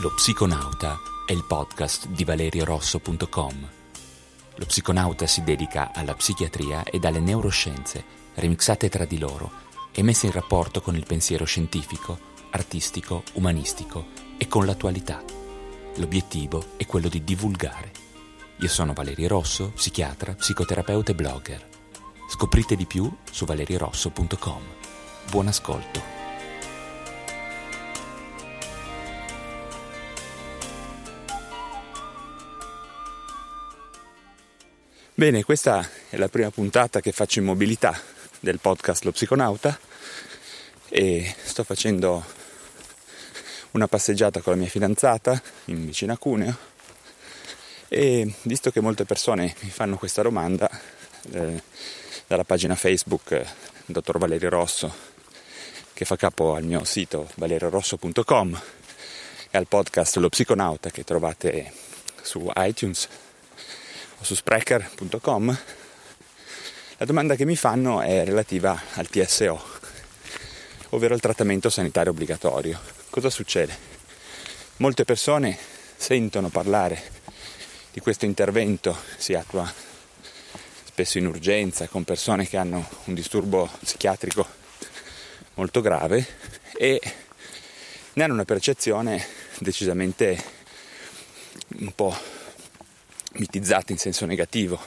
Lo Psiconauta è il podcast di ValerioRosso.com. Lo Psiconauta si dedica alla psichiatria e alle neuroscienze, remixate tra di loro e messe in rapporto con il pensiero scientifico, artistico, umanistico e con l'attualità. L'obiettivo è quello di divulgare. Io sono Valerio Rosso, psichiatra, psicoterapeuta e blogger. Scoprite di più su valeriorosso.com. Buon ascolto. Bene, questa è la prima puntata che faccio in mobilità del podcast Lo Psiconauta e sto facendo una passeggiata con la mia fidanzata in vicino a Cuneo e visto che molte persone mi fanno questa domanda dalla pagina Facebook Dottor Valerio Rosso, che fa capo al mio sito valeriorosso.com e al podcast Lo Psiconauta che trovate su iTunes o su Spreaker.com, la domanda che mi fanno è relativa al TSO, ovvero al trattamento sanitario obbligatorio. Cosa succede? Molte persone sentono parlare di questo intervento, si attua spesso in urgenza con persone che hanno un disturbo psichiatrico molto grave e ne hanno una percezione decisamente un po' mitizzata in senso negativo,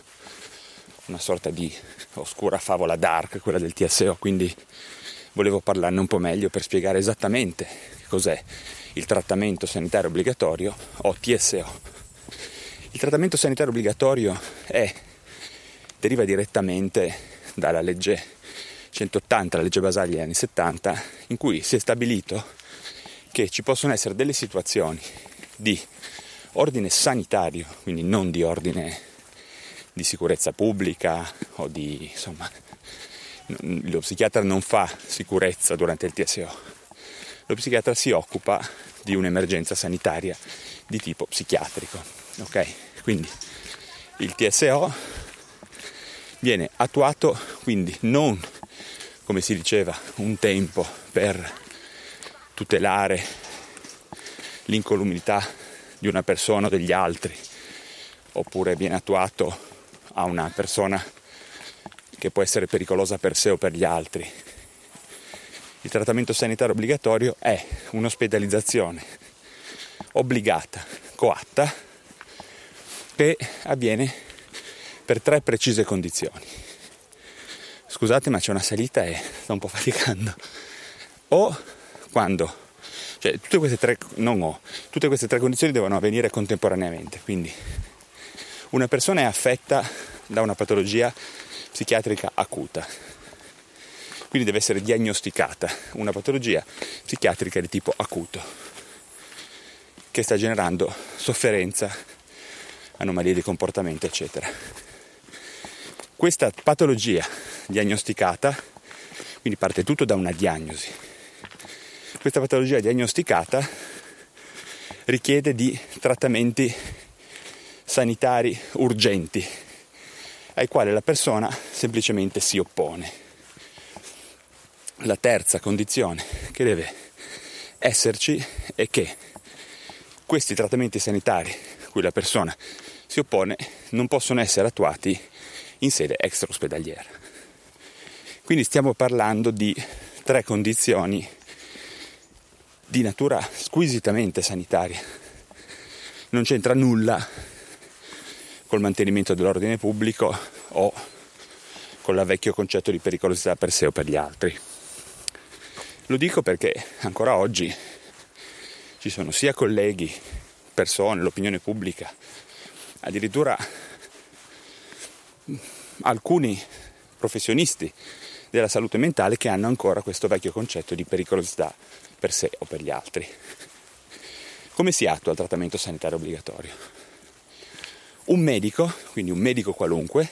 una sorta di oscura favola dark quella del TSO, quindi volevo parlarne un po' meglio per spiegare esattamente cos'è il trattamento sanitario obbligatorio o TSO. Il trattamento sanitario obbligatorio deriva direttamente dalla legge 180, la legge Basaglia degli anni 70, in cui si è stabilito che ci possono essere delle situazioni di ordine sanitario, quindi non di ordine di sicurezza pubblica o di, insomma, lo psichiatra non fa sicurezza durante il TSO. Lo psichiatra si occupa di un'emergenza sanitaria di tipo psichiatrico, ok? Quindi il TSO viene attuato quindi non, come si diceva un tempo, per tutelare l'incolumità di una persona o degli altri, oppure viene attuato a una persona che può essere pericolosa per sé o per gli altri. Il trattamento sanitario obbligatorio è un'ospedalizzazione obbligata, coatta, che avviene per tre precise condizioni. Scusate, ma c'è una salita e sto un po' faticando. O quando... Cioè, tutte queste tre condizioni devono avvenire contemporaneamente, quindi una persona è affetta da una patologia psichiatrica acuta, quindi deve essere diagnosticata una patologia psichiatrica di tipo acuto che sta generando sofferenza, anomalie di comportamento, eccetera. Questa patologia diagnosticata, quindi parte tutto da una diagnosi. Questa patologia diagnosticata richiede di trattamenti sanitari urgenti ai quali la persona semplicemente si oppone. La terza condizione che deve esserci è che questi trattamenti sanitari a cui la persona si oppone non possono essere attuati in sede extraospedaliera. Quindi stiamo parlando di tre condizioni di natura squisitamente sanitaria. Non c'entra nulla col mantenimento dell'ordine pubblico o con il vecchio concetto di pericolosità per sé o per gli altri. Lo dico perché ancora oggi ci sono sia colleghi, persone, l'opinione pubblica, addirittura alcuni professionisti della salute mentale che hanno ancora questo vecchio concetto di pericolosità per sé o per gli altri. Come si attua il trattamento sanitario obbligatorio? Un medico, quindi un medico qualunque,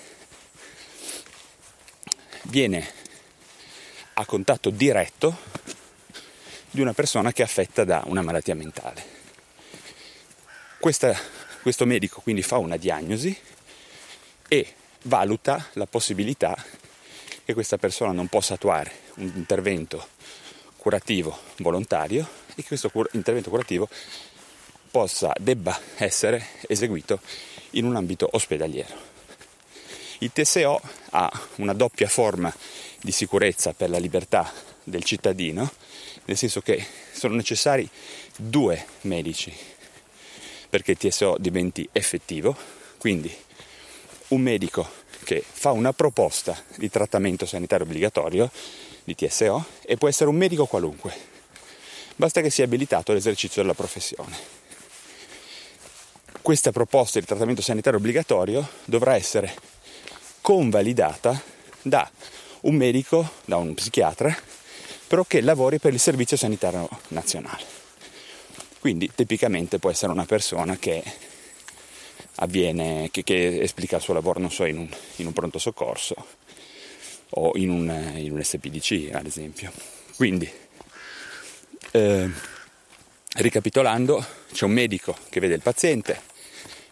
viene a contatto diretto di una persona che è affetta da una malattia mentale. Questo medico quindi fa una diagnosi e valuta la possibilità che questa persona non possa attuare un intervento curativo volontario e che questo intervento curativo debba essere eseguito in un ambito ospedaliero. Il TSO ha una doppia forma di sicurezza per la libertà del cittadino, nel senso che sono necessari due medici perché il TSO diventi effettivo, quindi un medico che fa una proposta di trattamento sanitario obbligatorio di TSO e può essere un medico qualunque, basta che sia abilitato all'esercizio della professione. Questa proposta di trattamento sanitario obbligatorio dovrà essere convalidata da un medico, da un psichiatra, però che lavori per il Servizio Sanitario Nazionale. Quindi tipicamente può essere una persona che esplica il suo lavoro, non so, in un pronto soccorso o in un SPDC, ad esempio. Quindi, ricapitolando, c'è un medico che vede il paziente,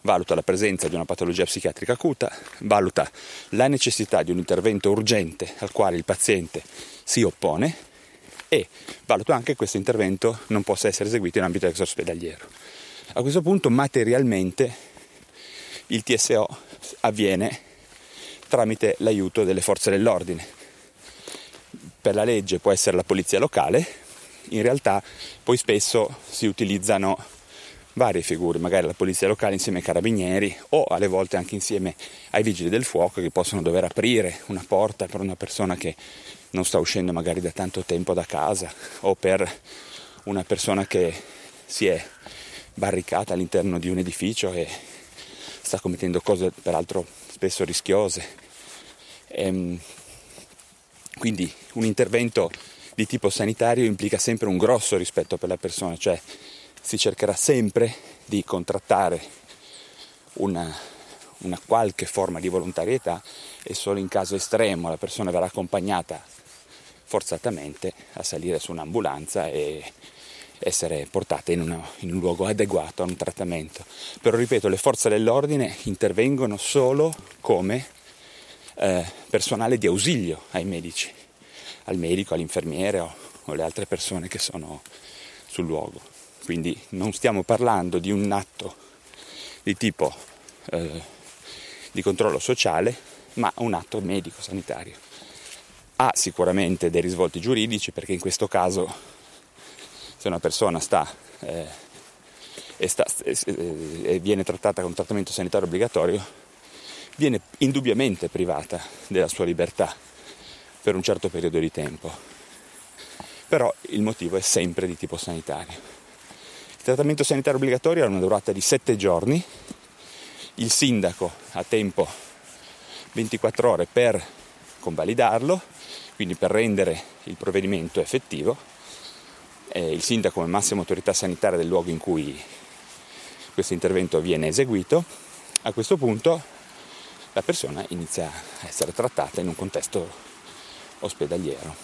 valuta la presenza di una patologia psichiatrica acuta, valuta la necessità di un intervento urgente al quale il paziente si oppone e valuta anche che questo intervento non possa essere eseguito in ambito extraospedaliero. A questo punto materialmente il TSO avviene tramite l'aiuto delle forze dell'ordine. Per la legge può essere la polizia locale, in realtà poi spesso si utilizzano varie figure, magari la polizia locale insieme ai carabinieri o alle volte anche insieme ai vigili del fuoco, che possono dover aprire una porta per una persona che non sta uscendo magari da tanto tempo da casa o per una persona che si è barricata all'interno di un edificio e sta commettendo cose peraltro spesso rischiose. Quindi un intervento di tipo sanitario implica sempre un grosso rispetto per la persona, cioè si cercherà sempre di contrattare una qualche forma di volontarietà e solo in caso estremo la persona verrà accompagnata forzatamente a salire su un'ambulanza e essere portata in un luogo adeguato a un trattamento. Però ripeto, le forze dell'ordine intervengono solo come personale di ausilio ai medici, al medico, all'infermiere o le altre persone che sono sul luogo. Quindi non stiamo parlando di un atto di tipo di controllo sociale, ma un atto medico-sanitario. Ha sicuramente dei risvolti giuridici, perché in questo caso se una persona e viene trattata con trattamento sanitario obbligatorio, viene indubbiamente privata della sua libertà per un certo periodo di tempo, però il motivo è sempre di tipo sanitario. Il trattamento sanitario obbligatorio ha una durata di 7 giorni, il sindaco ha tempo 24 ore per convalidarlo, quindi per rendere il provvedimento effettivo, il sindaco è la massima autorità sanitaria del luogo in cui questo intervento viene eseguito. A questo punto la persona inizia a essere trattata in un contesto ospedaliero.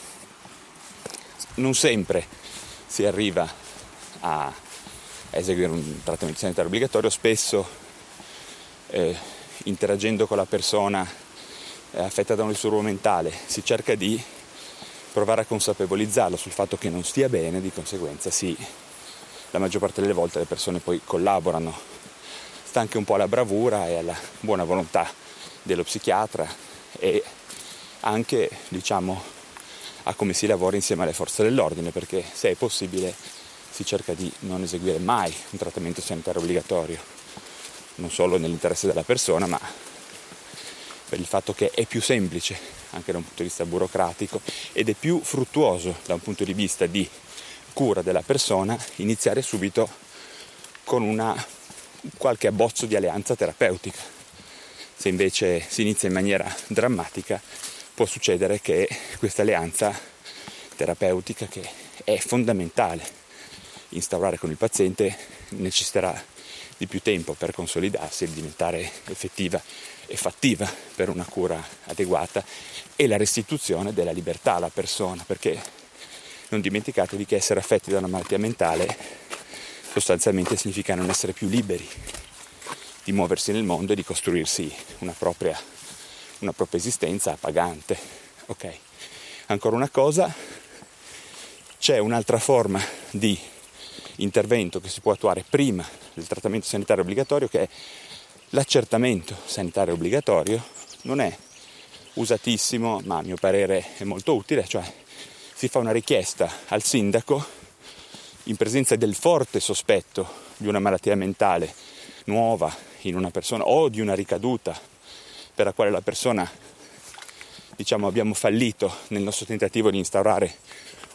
Non sempre si arriva a eseguire un trattamento sanitario obbligatorio, spesso interagendo con la persona affetta da un disturbo mentale si cerca di provare a consapevolizzarlo sul fatto che non stia bene, di conseguenza la maggior parte delle volte le persone poi collaborano, sta anche un po' alla bravura e alla buona volontà dello psichiatra e anche a come si lavora insieme alle forze dell'ordine, perché se è possibile si cerca di non eseguire mai un trattamento sanitario obbligatorio, non solo nell'interesse della persona ma per il fatto che è più semplice anche da un punto di vista burocratico ed è più fruttuoso da un punto di vista di cura della persona iniziare subito con qualche abbozzo di alleanza terapeutica. Se invece si inizia in maniera drammatica, può succedere che questa alleanza terapeutica, che è fondamentale instaurare con il paziente, necessiterà di più tempo per consolidarsi e diventare effettiva e fattiva per una cura adeguata e la restituzione della libertà alla persona, perché non dimenticatevi che essere affetti da una malattia mentale sostanzialmente significa non essere più liberi di muoversi nel mondo e di costruirsi una propria esistenza appagante. Ok, ancora una cosa, c'è un'altra forma di intervento che si può attuare prima del trattamento sanitario obbligatorio, che è l'accertamento sanitario obbligatorio. Non è usatissimo, ma a mio parere è molto utile, cioè si fa una richiesta al sindaco in presenza del forte sospetto di una malattia mentale nuova in una persona o di una ricaduta per la quale la persona, diciamo, abbiamo fallito nel nostro tentativo di instaurare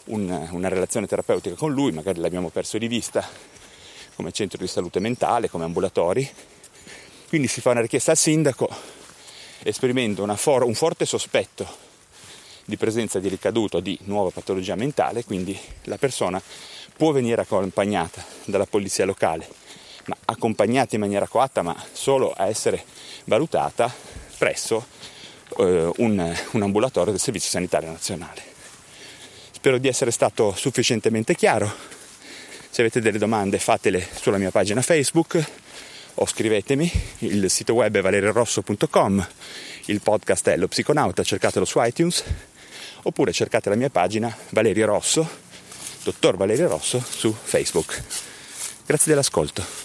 una relazione terapeutica con lui, magari l'abbiamo perso di vista come centro di salute mentale, come ambulatori. Quindi si fa una richiesta al sindaco esprimendo un forte sospetto di presenza di ricaduto di nuova patologia mentale, quindi la persona può venire accompagnata dalla polizia locale, ma accompagnata in maniera coatta, ma solo a essere valutata presso un ambulatorio del Servizio Sanitario Nazionale. Spero di essere stato sufficientemente chiaro. Se avete delle domande fatele sulla mia pagina Facebook o scrivetemi. Il sito web è valeriorosso.com, il podcast è Lo Psiconauta, cercatelo su iTunes, oppure cercate la mia pagina Valerio Rosso, dottor Valerio Rosso, su Facebook. Grazie dell'ascolto.